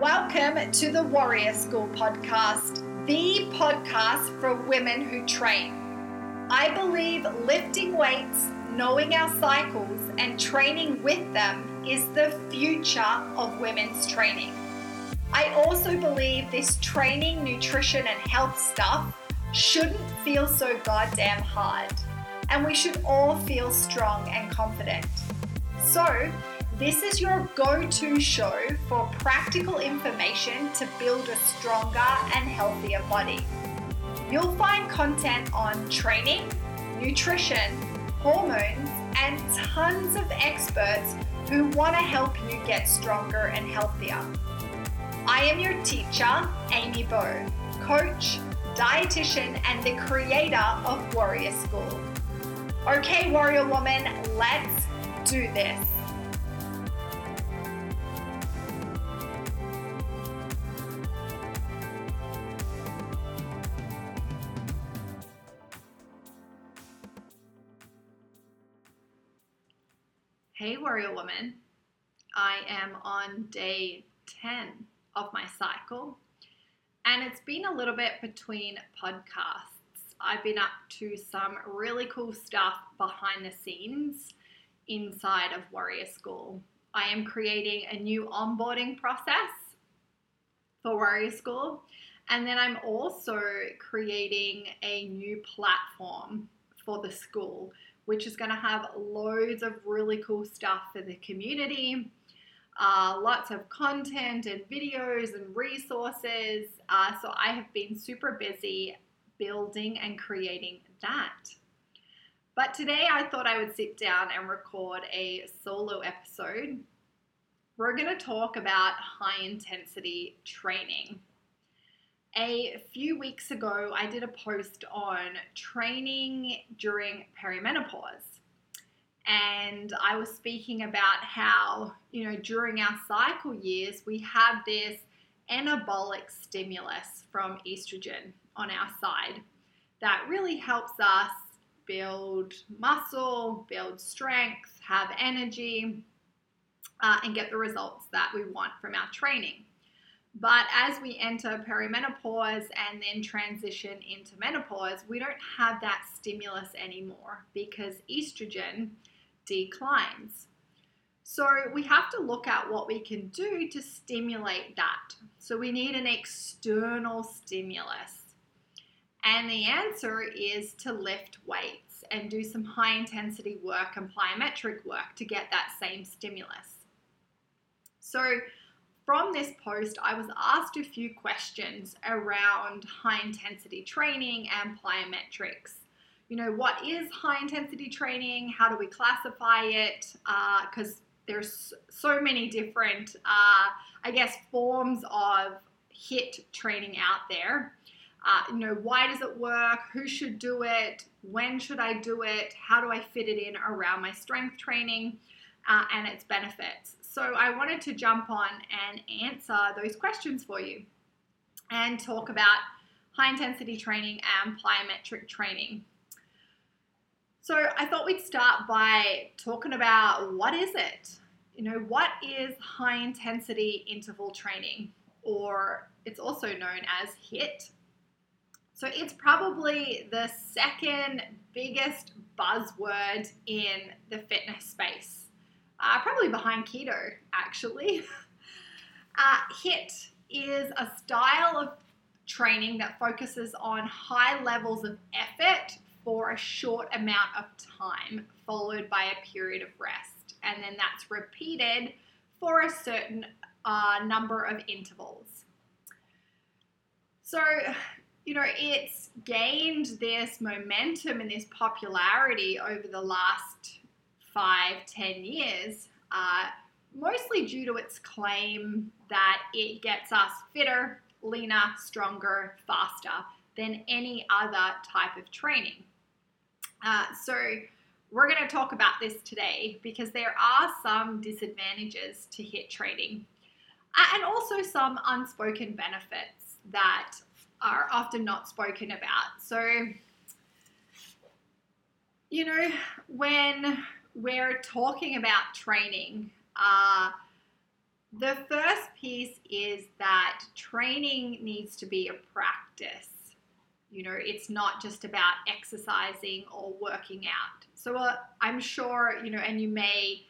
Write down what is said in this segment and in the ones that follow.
Welcome to the Warrior School podcast, the podcast for women who train. I believe lifting weights, knowing our cycles, and training with them is the future of women's training. I also believe this training, nutrition, and health stuff shouldn't feel so goddamn hard, and we should all feel strong and confident. So, this is your go-to show for practical information to build a stronger and healthier body. You'll find content on training, nutrition, hormones, and tons of experts who want to help you get stronger and healthier. I am your teacher, Amy Bowe, coach, dietitian, and the creator of Warrior School. Okay, warrior woman, let's do this. Hey, warrior woman. I am on day 10 of my cycle, and it's been a little bit between podcasts. I've been up to some really cool stuff behind the scenes inside of Warrior School. I am creating a new onboarding process for Warrior School, and then I'm also creating a new platform for the school, which is going to have loads of really cool stuff for the community. Lots of content and videos and resources. So I have been super busy building and creating that. But today I thought I would sit down and record a solo episode. We're going to talk about high intensity training. A few weeks ago, I did a post on training during perimenopause. And I was speaking about how, during our cycle years, we have this anabolic stimulus from estrogen on our side that really helps us build muscle, build strength, have energy, and get the results that we want from our training. But as we enter perimenopause and then transition into menopause, we don't have that stimulus anymore because estrogen declines. So we have to look at what we can do to stimulate that. So we need an external stimulus. And the answer is to lift weights and do some high intensity work and plyometric work to get that same stimulus. So from this post, I was asked a few questions around high intensity training and plyometrics. What is high intensity training? How do we classify it? Because there's so many different, forms of HIIT training out there. Why does it work? Who should do it? When should I do it? How do I fit it in around my strength training and its benefits? So I wanted to jump on and answer those questions for you and talk about high intensity training and plyometric training. So I thought we'd start by talking about what is it? What is high intensity interval training, or it's also known as HIIT? So it's probably the second biggest buzzword in the fitness space. Probably behind keto, actually. HIIT is a style of training that focuses on high levels of effort for a short amount of time, followed by a period of rest. And then that's repeated for a certain number of intervals. So, it's gained this momentum and this popularity over the last 5-10 years, mostly due to its claim that it gets us fitter, leaner, stronger, faster than any other type of training. So we're going to talk about this today because there are some disadvantages to HIIT training and also some unspoken benefits that are often not spoken about. So, when we're talking about training, The first piece is that training needs to be a practice. You know, it's not just about exercising or working out. So I'm sure, you know, and you may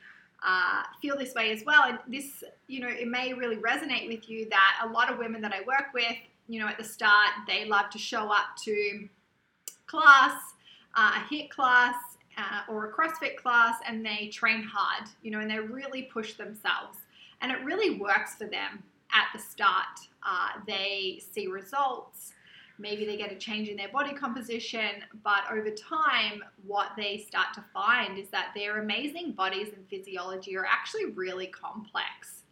feel this way as well. And this, you know, it may really resonate with you that a lot of women that I work with, you know, at the start, they love to show up to class, a HIIT class or a CrossFit class, and they train hard, you know, and they really push themselves. And it really works for them at the start. They see results. Maybe they get a change in their body composition, but over time, what they start to find is that their amazing bodies and physiology are actually really complex.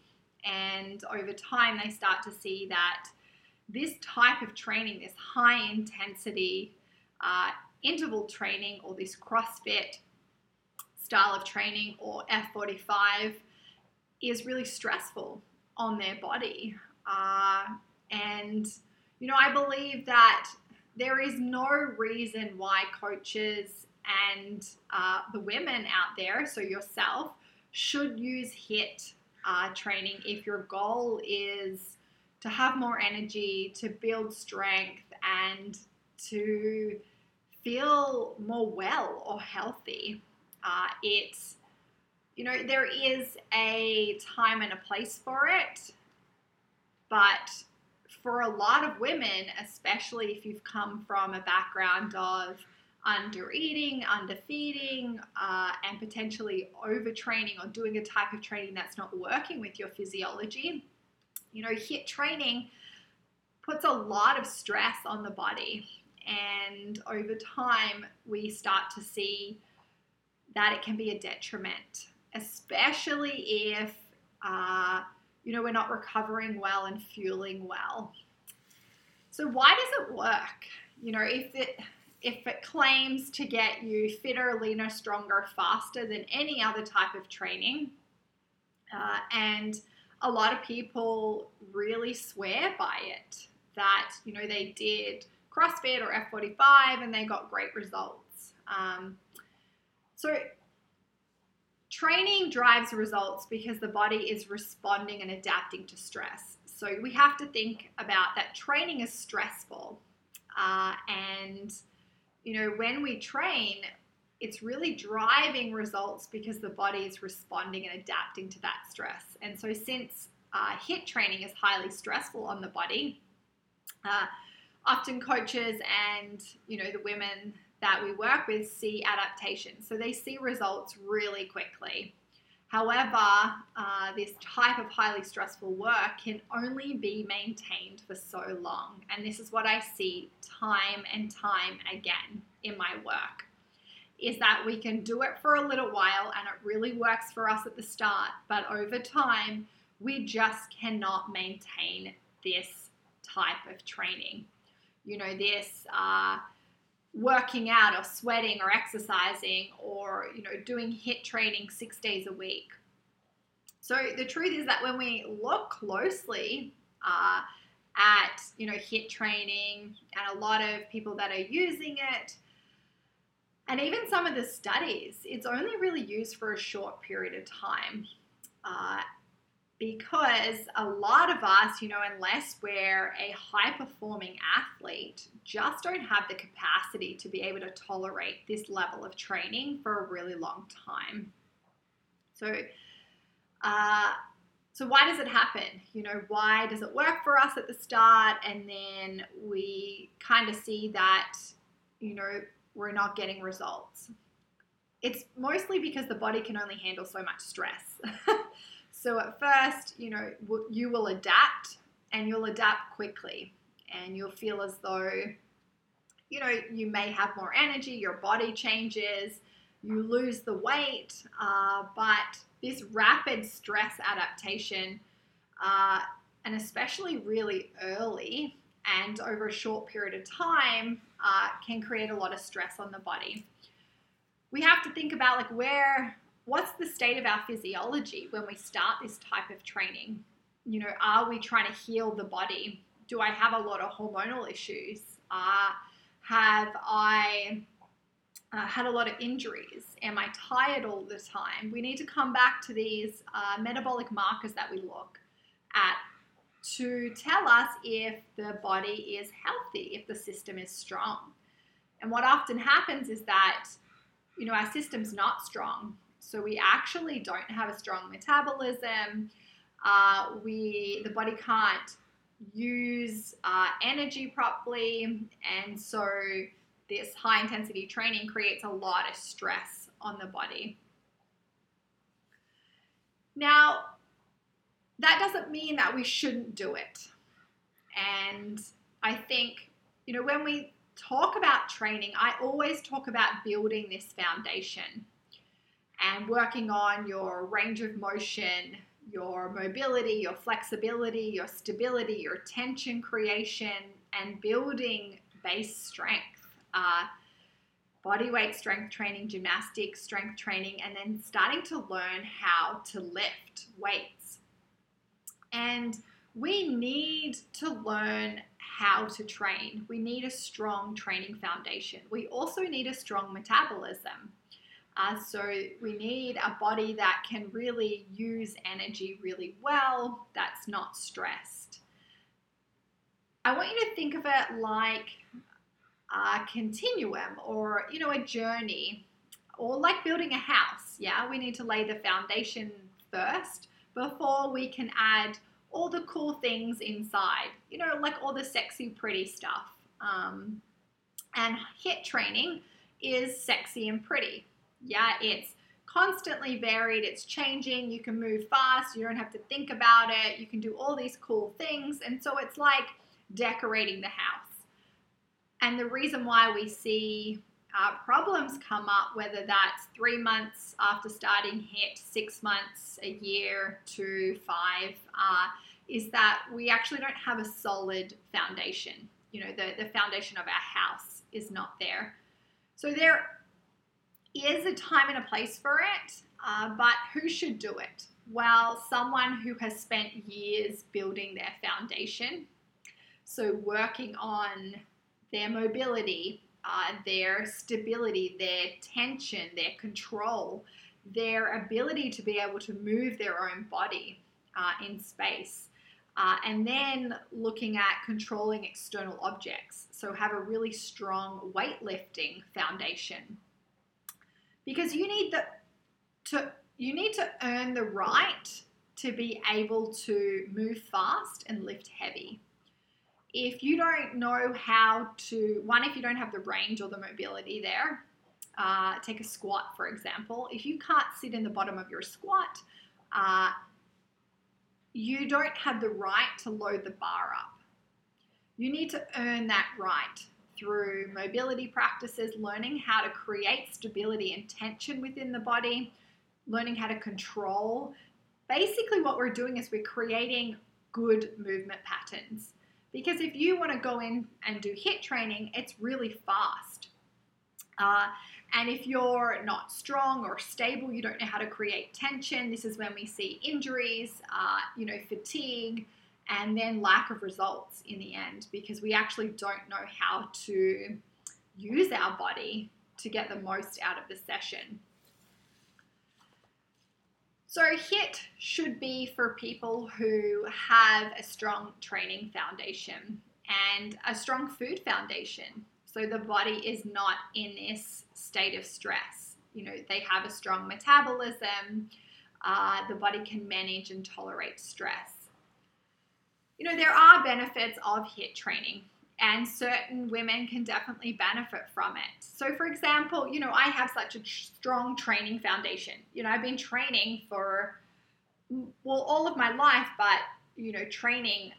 And over time, they start to see that this type of training, this high intensity interval training, or this CrossFit style of training, or F45, is really stressful on their body. And you know, I believe that there is no reason why coaches and the women out there, so yourself, should use HIIT training if your goal is to have more energy, to build strength, and to feel more well or healthy. It's, you know, there is a time and a place for it, but for a lot of women, especially if you've come from a background of under-eating, under-feeding, and potentially overtraining or doing a type of training that's not working with your physiology, you know, HIIT training puts a lot of stress on the body. And over time, we start to see that it can be a detriment, especially if you know, we're not recovering well and fueling well. So why does it work? You know, if it claims to get you fitter, leaner, stronger, faster than any other type of training, and a lot of people really swear by it, that, you know, they did CrossFit or F45 and they got great results. So training drives results because the body is responding and adapting to stress. So we have to think about that training is stressful. And, you know, when we train, it's really driving results because the body is responding and adapting to that stress. And so since HIIT training is highly stressful on the body, often coaches and, you know, the women that we work with see adaptation. So they see results really quickly. However, this type of highly stressful work can only be maintained for so long. And this is what I see time and time again in my work, is that we can do it for a little while and it really works for us at the start, but over time, we just cannot maintain this type of training. You know, this working out or sweating or exercising or, you know, doing HIIT training 6 days a week. So the truth is that when we look closely at, you know, HIIT training and a lot of people that are using it, and even some of the studies, it's only really used for a short period of time because a lot of us, you know, unless we're a high-performing athlete, just don't have the capacity to be able to tolerate this level of training for a really long time. So why does it happen? You know, why does it work for us at the start and then we kind of see that, you know, we're not getting results? It's mostly because the body can only handle so much stress. So at first, you know, you will adapt and you'll adapt quickly and you'll feel as though, you know, you may have more energy, your body changes, you lose the weight, but this rapid stress adaptation, and especially really early and over a short period of time, can create a lot of stress on the body. We have to think about like what's the state of our physiology when we start this type of training? You know, are we trying to heal the body? Do I have a lot of hormonal issues? Have I had a lot of injuries? Am I tired all the time? We need to come back to these metabolic markers that we look at to tell us if the body is healthy, if the system is strong. And what often happens is that, you know, our system's not strong. So we actually don't have a strong metabolism. The body can't use energy properly. And so this high intensity training creates a lot of stress on the body. Now, that doesn't mean that we shouldn't do it. And I think, you know, when we talk about training, I always talk about building this foundation and working on your range of motion, your mobility, your flexibility, your stability, your tension creation, and building base strength, body weight strength training, gymnastics, strength training, and then starting to learn how to lift weights. And we need to learn how to train. We need a strong training foundation. We also need a strong metabolism. So we need a body that can really use energy really well, that's not stressed. I want you to think of it like a continuum or, you know, a journey, or like building a house. Yeah, we need to lay the foundation first before we can add all the cool things inside, you know, like all the sexy, pretty stuff. And HIIT training is sexy and pretty. Yeah, it's constantly varied, it's changing, you can move fast, you don't have to think about it, you can do all these cool things. And so it's like decorating the house. And the reason why we see problems come up, whether that's 3 months after starting HIIT, 6 months, a year, 2, 5, is that we actually don't have a solid foundation. You know, the foundation of our house is not there. So there is a time and a place for it, but who should do it? Well, someone who has spent years building their foundation, so working on their mobility, their stability, their tension, their control, their ability to be able to move their own body in space, and then looking at controlling external objects, so have a really strong weightlifting foundation. Because you need to earn the right to be able to move fast and lift heavy. If you don't know how to, if you don't have the range or the mobility there, take a squat, for example. If you can't sit in the bottom of your squat, you don't have the right to load the bar up. You need to earn that right through mobility practices, learning how to create stability and tension within the body, learning how to control. Basically what we're doing is we're creating good movement patterns. Because if you want to go in and do HIIT training, it's really fast. And if you're not strong or stable, you don't know how to create tension. This is when we see injuries, you know, fatigue, and then lack of results in the end, because we actually don't know how to use our body to get the most out of the session. So HIIT should be for people who have a strong training foundation and a strong food foundation. So the body is not in this state of stress. You know, they have a strong metabolism. The body can manage and tolerate stress. You know, there are benefits of HIIT training, and certain women can definitely benefit from it. So for example, you know, I have such a strong training foundation. You know, I've been training for, well, all of my life, but, you know, training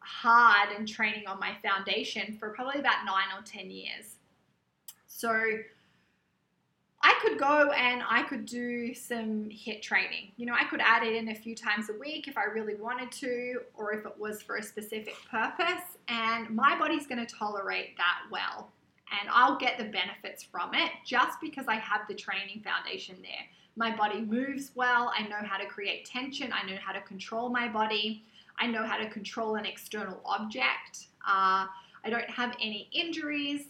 hard and training on my foundation for probably about 9 or 10 years. So I could go and I could do some HIIT training. You know, I could add it in a few times a week if I really wanted to, or if it was for a specific purpose, and my body's going to tolerate that well, and I'll get the benefits from it just because I have the training foundation there. My body moves well. I know how to create tension. I know how to control my body. I know how to control an external object. I don't have any injuries.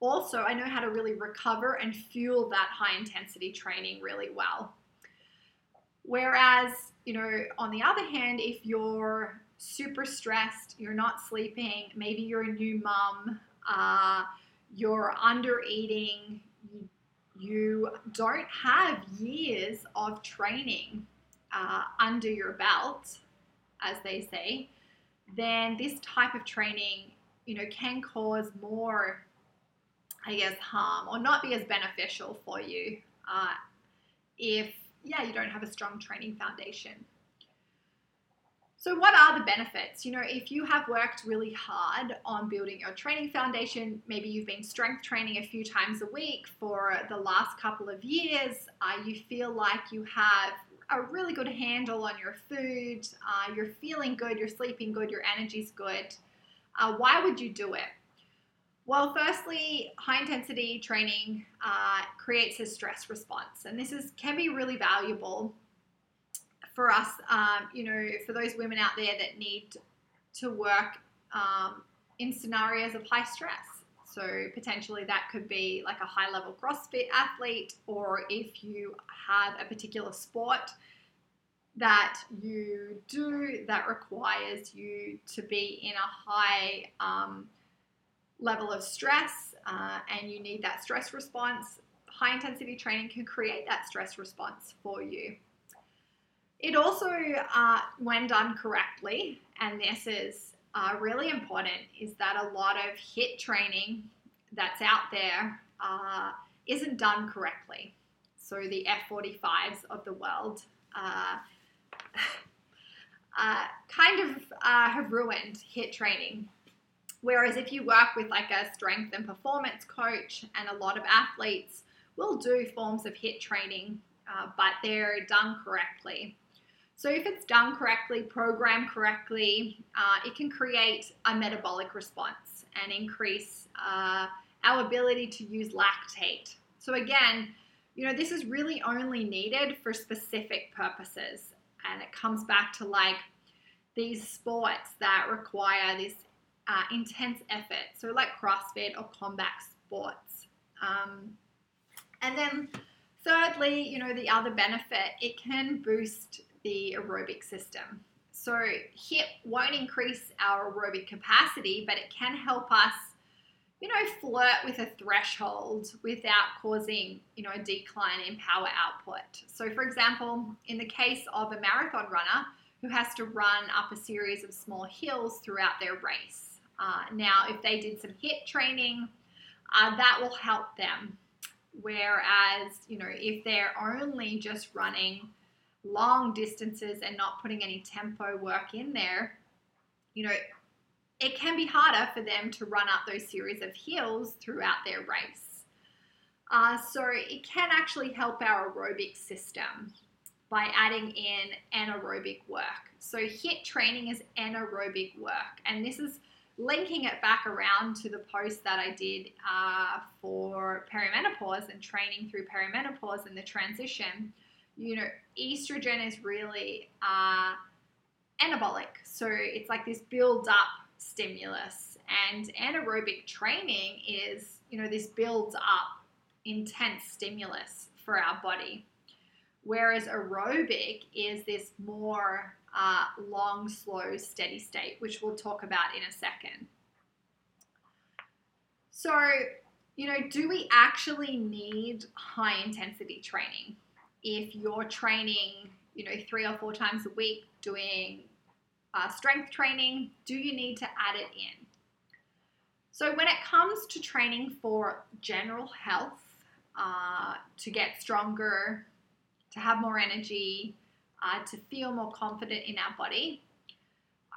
Also, I know how to really recover and fuel that high intensity training really well. Whereas, you know, on the other hand, if you're super stressed, you're not sleeping, maybe you're a new mum, you're under eating, you don't have years of training under your belt, as they say, then this type of training, you know, can cause more, I guess, harm or not be as beneficial for you if, yeah, you don't have a strong training foundation. So what are the benefits? You know, if you have worked really hard on building your training foundation, maybe you've been strength training a few times a week for the last couple of years, you feel like you have a really good handle on your food, you're feeling good, you're sleeping good, your energy's good, why would you do it? Well, firstly, high intensity training creates a stress response, and this can be really valuable for us, you know, for those women out there that need to work in scenarios of high stress. So potentially that could be like a high level CrossFit athlete, or if you have a particular sport that you do that requires you to be in a high level of stress and you need that stress response, high intensity training can create that stress response for you. It also, when done correctly, and this is really important, is that a lot of HIIT training that's out there isn't done correctly. So the F45s of the world have ruined HIIT training. Whereas if you work with like a strength and performance coach, and a lot of athletes will do forms of HIIT training, but they're done correctly. So if it's done correctly, programmed correctly, it can create a metabolic response and increase our ability to use lactate. So again, you know, this is really only needed for specific purposes. And it comes back to like these sports that require this intense effort. So like CrossFit or combat sports. And then thirdly, you know, the other benefit, it can boost the aerobic system. So HIIT won't increase our aerobic capacity, but it can help us, you know, flirt with a threshold without causing, you know, a decline in power output. So for example, in the case of a marathon runner who has to run up a series of small hills throughout their race. Now, if they did some HIIT training, that will help them. Whereas, you know, if they're only just running long distances and not putting any tempo work in there, you know, it can be harder for them to run up those series of hills throughout their race. So it can actually help our aerobic system by adding in anaerobic work. So HIIT training is anaerobic work, and this is linking it back around to the post that I did for perimenopause and training through perimenopause and the transition. You know, estrogen is really anabolic. So it's like this build-up stimulus, and anaerobic training is, you know, this build-up intense stimulus for our body. Whereas aerobic is this more long, slow, steady state, which we'll talk about in a second. So, you know, do we actually need high intensity training? If you're training, you know, 3 or 4 times a week doing strength training, do you need to add it in? So when it comes to training for general health, to get stronger, to have more energy, to feel more confident in our body,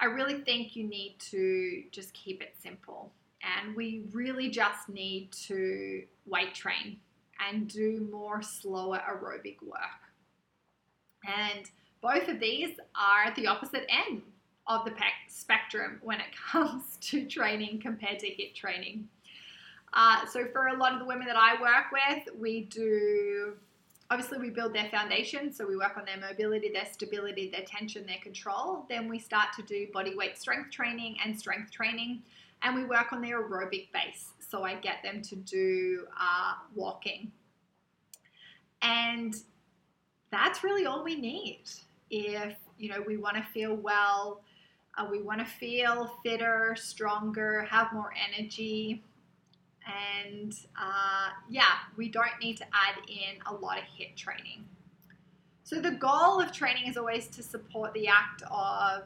I really think you need to just keep it simple. And we really just need to weight train and do more slower aerobic work. And both of these are at the opposite end of the spectrum when it comes to training compared to HIIT training. So for a lot of the women that I work with, obviously, we build their foundation, so we work on their mobility, their stability, their tension, their control. Then we start to do body weight strength training and and we work on their aerobic base. So I get them to do walking. And that's really all we need. If, you know, we want to feel well, we want to feel fitter, stronger, have more energy. And yeah, we don't need to add in a lot of HIIT training. So the goal of training is always to support the act of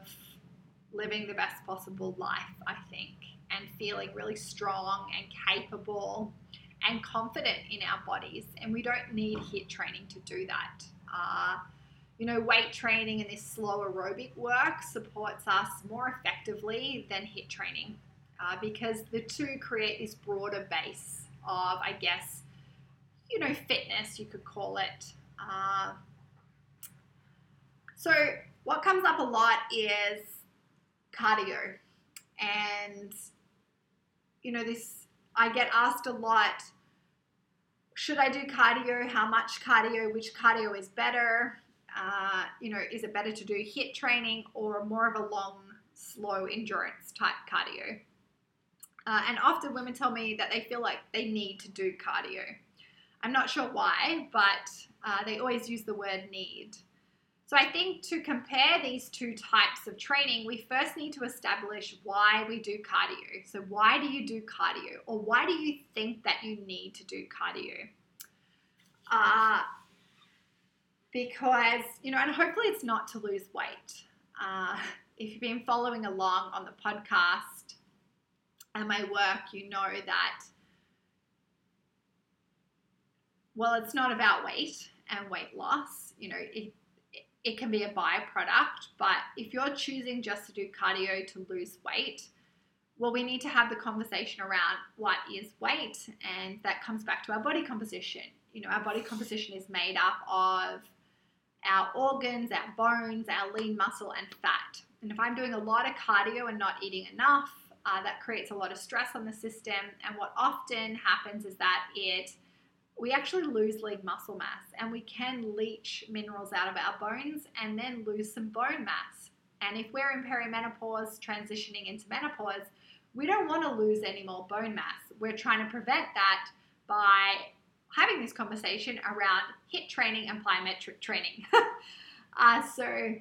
living the best possible life, I think, and feeling really strong and capable and confident in our bodies. And we don't need HIIT training to do that. You know, weight training and this slow aerobic work supports us more effectively than HIIT training because the two create this broader base of, I guess, you know, fitness, you could call it. So what comes up a lot is cardio. And, you know, this, I get asked a lot, should I do cardio? How much cardio? Which cardio is better? You know, is it better to do HIIT training or more of a long, slow endurance type cardio? And often women tell me that they feel like they need to do cardio. I'm not sure why, but they always use the word need. So I think to compare these two types of training, we first need to establish why we do cardio. So why do you do cardio? Or why do you think that you need to do cardio? Because, you know, and hopefully it's not to lose weight. If you've been following along on the podcast and my work, you know that, well, it's not about weight and weight loss. You know, it can be a byproduct, but if you're choosing just to do cardio to lose weight, well, we need to have the conversation around what is weight, and that comes back to our body composition. You know, our body composition is made up of our organs, our bones, our lean muscle, and fat. And if I'm doing a lot of cardio and not eating enough, that creates a lot of stress on the system. And what often happens is that we actually lose lean muscle mass, and we can leach minerals out of our bones and then lose some bone mass. And if we're in perimenopause, transitioning into menopause, we don't want to lose any more bone mass. We're trying to prevent that by having this conversation around HIIT training and plyometric training. So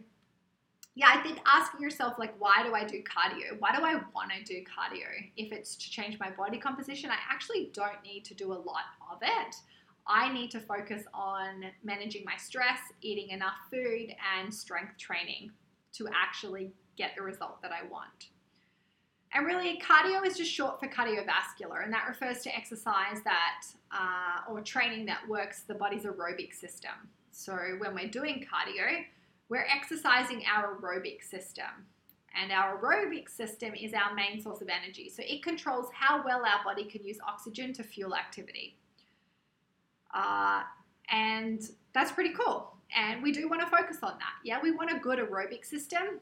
yeah, I think asking yourself, like, why do I do cardio? Why do I want to do cardio? If it's to change my body composition, I actually don't need to do a lot of it. I need to focus on managing my stress, eating enough food, and strength training to actually get the result that I want. And really, cardio is just short for cardiovascular, and that refers to exercise that or training that works the body's aerobic system. So when we're doing cardio, we're exercising our aerobic system, and our aerobic system is our main source of energy. So it controls how well our body can use oxygen to fuel activity. And that's pretty cool. And we do want to focus on that. Yeah, we want a good aerobic system,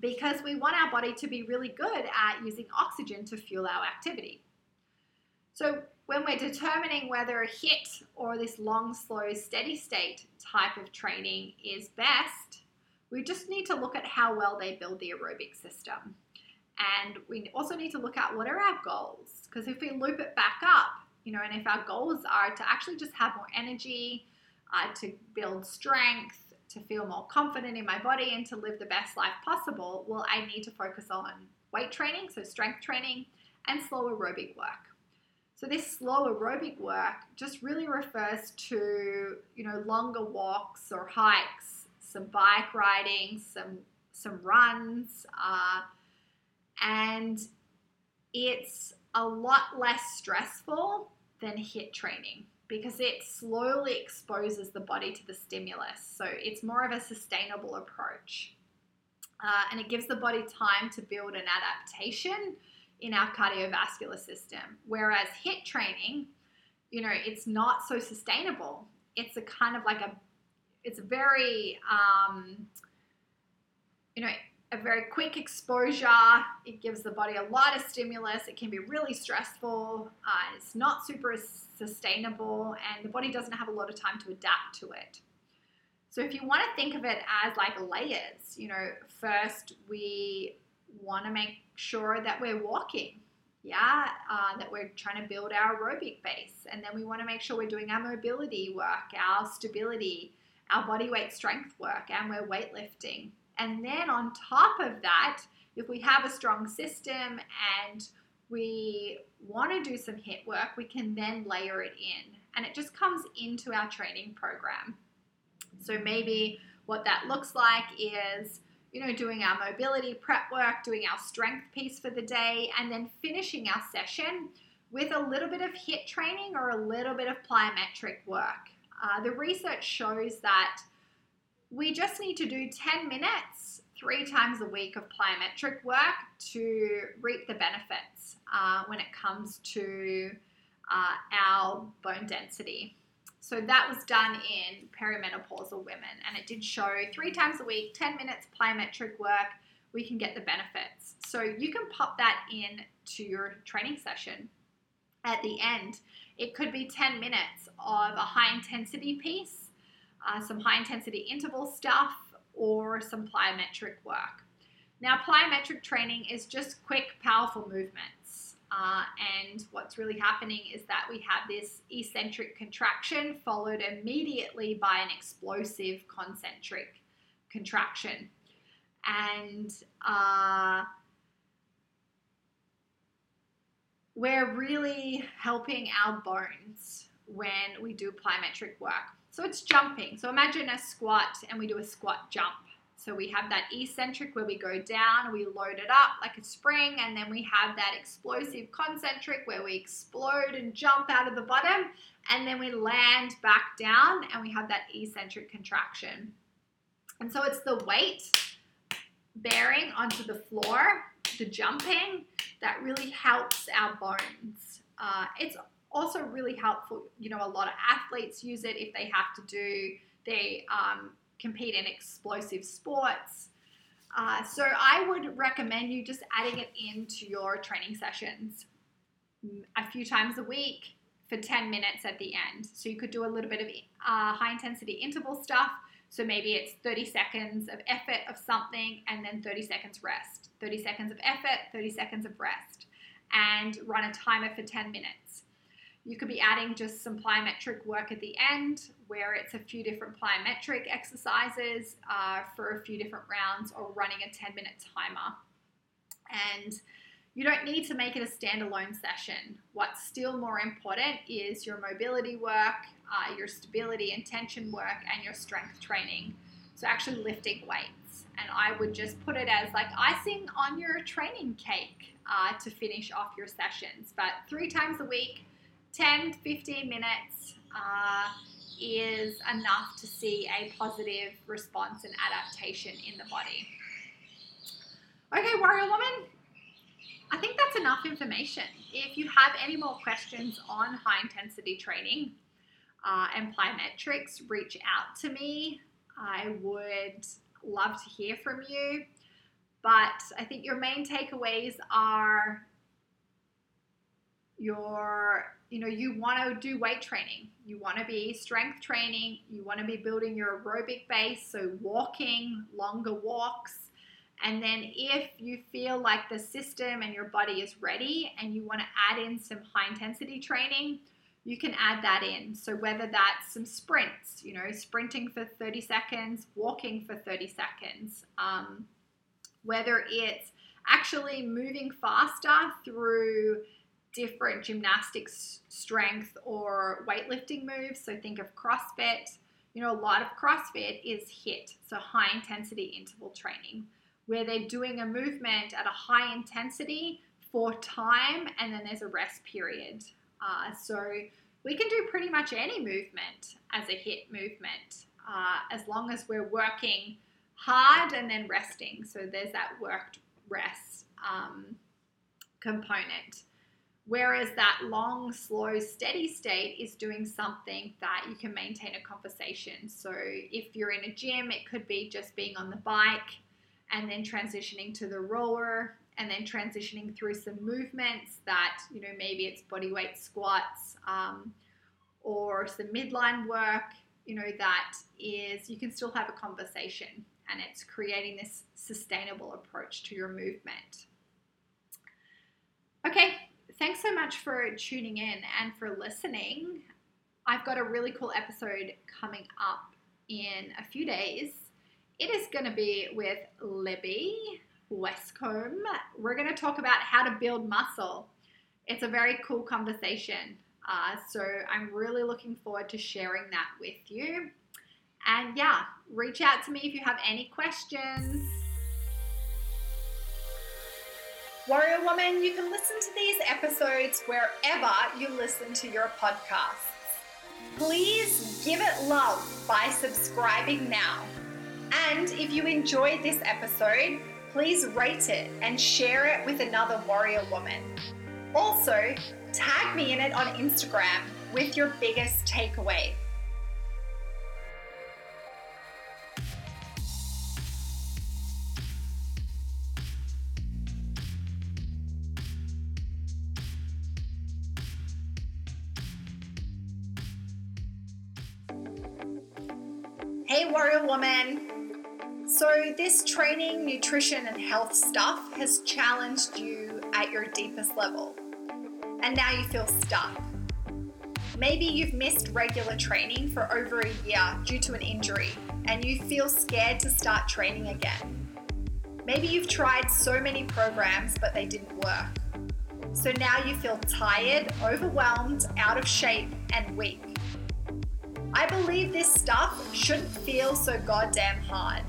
because we want our body to be really good at using oxygen to fuel our activity. So when we're determining whether a HIIT or this long, slow, steady state type of training is best, we just need to look at how well they build the aerobic system. And we also need to look at what are our goals, because if we loop it back up, you know, and if our goals are to actually just have more energy, to build strength, to feel more confident in my body, and to live the best life possible, well, I need to focus on weight training, so strength training, and slow aerobic work. So this slow aerobic work just really refers to, you know, longer walks or hikes, some bike riding, some runs, and it's a lot less stressful than HIIT training, because it slowly exposes the body to the stimulus. So it's more of a sustainable approach. And it gives the body time to build an adaptation in our cardiovascular system. Whereas HIIT training, you know, it's not so sustainable. It's a kind of like it's very, you know, a very quick exposure. It gives the body a lot of stimulus. It can be really stressful. It's not super sustainable, and the body doesn't have a lot of time to adapt to it. So if you want to think of it as like layers, you know, first we want to make sure that we're walking. that we're trying to build our aerobic base. And then we want to make sure we're doing our mobility work, our stability, our body weight strength work, and we're weightlifting. And then on top of that, if we have a strong system and we want to do some HIIT work, we can then layer it in. And it just comes into our training program. So maybe what that looks like is, you know, doing our mobility prep work, doing our strength piece for the day, and then finishing our session with a little bit of HIIT training or a little bit of plyometric work. The research shows that we just need to do 10 minutes 3 times a week of plyometric work to reap the benefits when it comes to our bone density. So that was done in perimenopausal women, and it did show 3 times a week, 10 minutes plyometric work, we can get the benefits. So you can pop that in to your training session at the end. It could be 10 minutes of a high-intensity piece, some high-intensity interval stuff, or some plyometric work. Now, plyometric training is just quick, powerful movements. And what's really happening is that we have this eccentric contraction followed immediately by an explosive concentric contraction. And we're really helping our bones when we do plyometric work. So it's jumping. So imagine a squat, and we do a squat jump. So we have that eccentric where we go down, we load it up like a spring, and then we have that explosive concentric where we explode and jump out of the bottom, and then we land back down, and we have that eccentric contraction. And so it's the weight bearing onto the floor, the jumping, that really helps our bones. It's also really helpful. You know, a lot of athletes use it if they have to do compete in explosive sports. So I would recommend you just adding it into your training sessions a few times a week for 10 minutes at the end. So you could do a little bit of high intensity interval stuff. So maybe it's 30 seconds of effort of something and then 30 seconds rest, 30 seconds of effort, 30 seconds of rest, and run a timer for 10 minutes. You could be adding just some plyometric work at the end, where it's a few different plyometric exercises for a few different rounds, or running a 10-minute timer. And you don't need to make it a standalone session. What's still more important is your mobility work, your stability and tension work, and your strength training. So actually lifting weights. And I would just put it as like icing on your training cake to finish off your sessions. But 3 times a week, 10, 15 minutes is enough to see a positive response and adaptation in the body. Okay, Warrior Woman, I think that's enough information. If you have any more questions on high intensity training and plyometrics, reach out to me. I would love to hear from you. But I think your main takeaways are you want to do weight training, you want to be strength training, you want to be building your aerobic base, so walking, longer walks. And then if you feel like the system and your body is ready and you want to add in some high intensity training, you can add that in. So whether that's some sprints, you know, sprinting for 30 seconds, walking for 30 seconds, whether it's actually moving faster through different gymnastics, strength, or weightlifting moves. So think of CrossFit. You know, a lot of CrossFit is HIIT, so high intensity interval training, where they're doing a movement at a high intensity for time, and then there's a rest period. So we can do pretty much any movement as a HIIT movement, as long as we're working hard and then resting. So there's that worked rest component. Whereas that long, slow, steady state is doing something that you can maintain a conversation. So if you're in a gym, it could be just being on the bike and then transitioning to the rower and then transitioning through some movements that, you know, maybe it's body weight squats or some midline work, you know, that is, you can still have a conversation, and it's creating this sustainable approach to your movement. Okay. Thanks so much for tuning in and for listening. I've got a really cool episode coming up in a few days. It is going to be with Libby Westcombe. We're going to talk about how to build muscle. It's a very cool conversation. So I'm really looking forward to sharing that with you. And yeah, reach out to me if you have any questions. Warrior Woman, you can listen to these episodes wherever you listen to your podcasts. Please give it love by subscribing now. And if you enjoyed this episode, please rate it and share it with another warrior woman. Also, tag me in it on Instagram with your biggest takeaway. Hey warrior woman, so this training, nutrition and health stuff has challenged you at your deepest level and now you feel stuck. Maybe you've missed regular training for over a year due to an injury and you feel scared to start training again. Maybe you've tried so many programs but they didn't work. So now you feel tired, overwhelmed, out of shape and weak. I believe this stuff shouldn't feel so goddamn hard.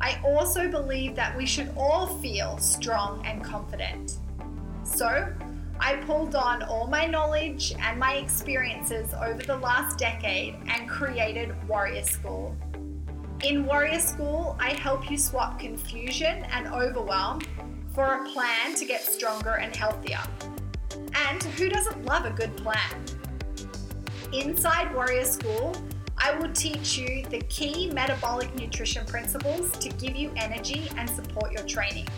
I also believe that we should all feel strong and confident. So, I pulled on all my knowledge and my experiences over the last decade and created Warrior School. In Warrior School, I help you swap confusion and overwhelm for a plan to get stronger and healthier. And who doesn't love a good plan? Inside Warrior School, I will teach you the key metabolic nutrition principles to give you energy and support your training.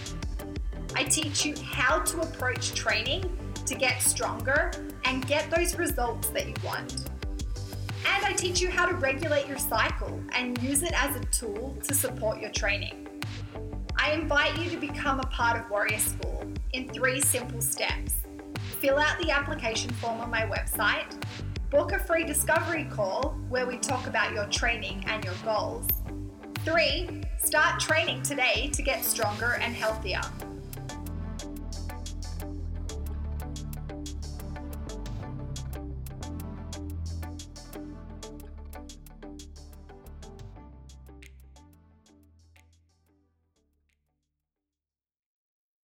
I teach you how to approach training to get stronger and get those results that you want. And I teach you how to regulate your cycle and use it as a tool to support your training. I invite you to become a part of Warrior School in 3 simple steps. Fill out the application form on my website. Book a free discovery call where we talk about your training and your goals. 3, start training today to get stronger and healthier.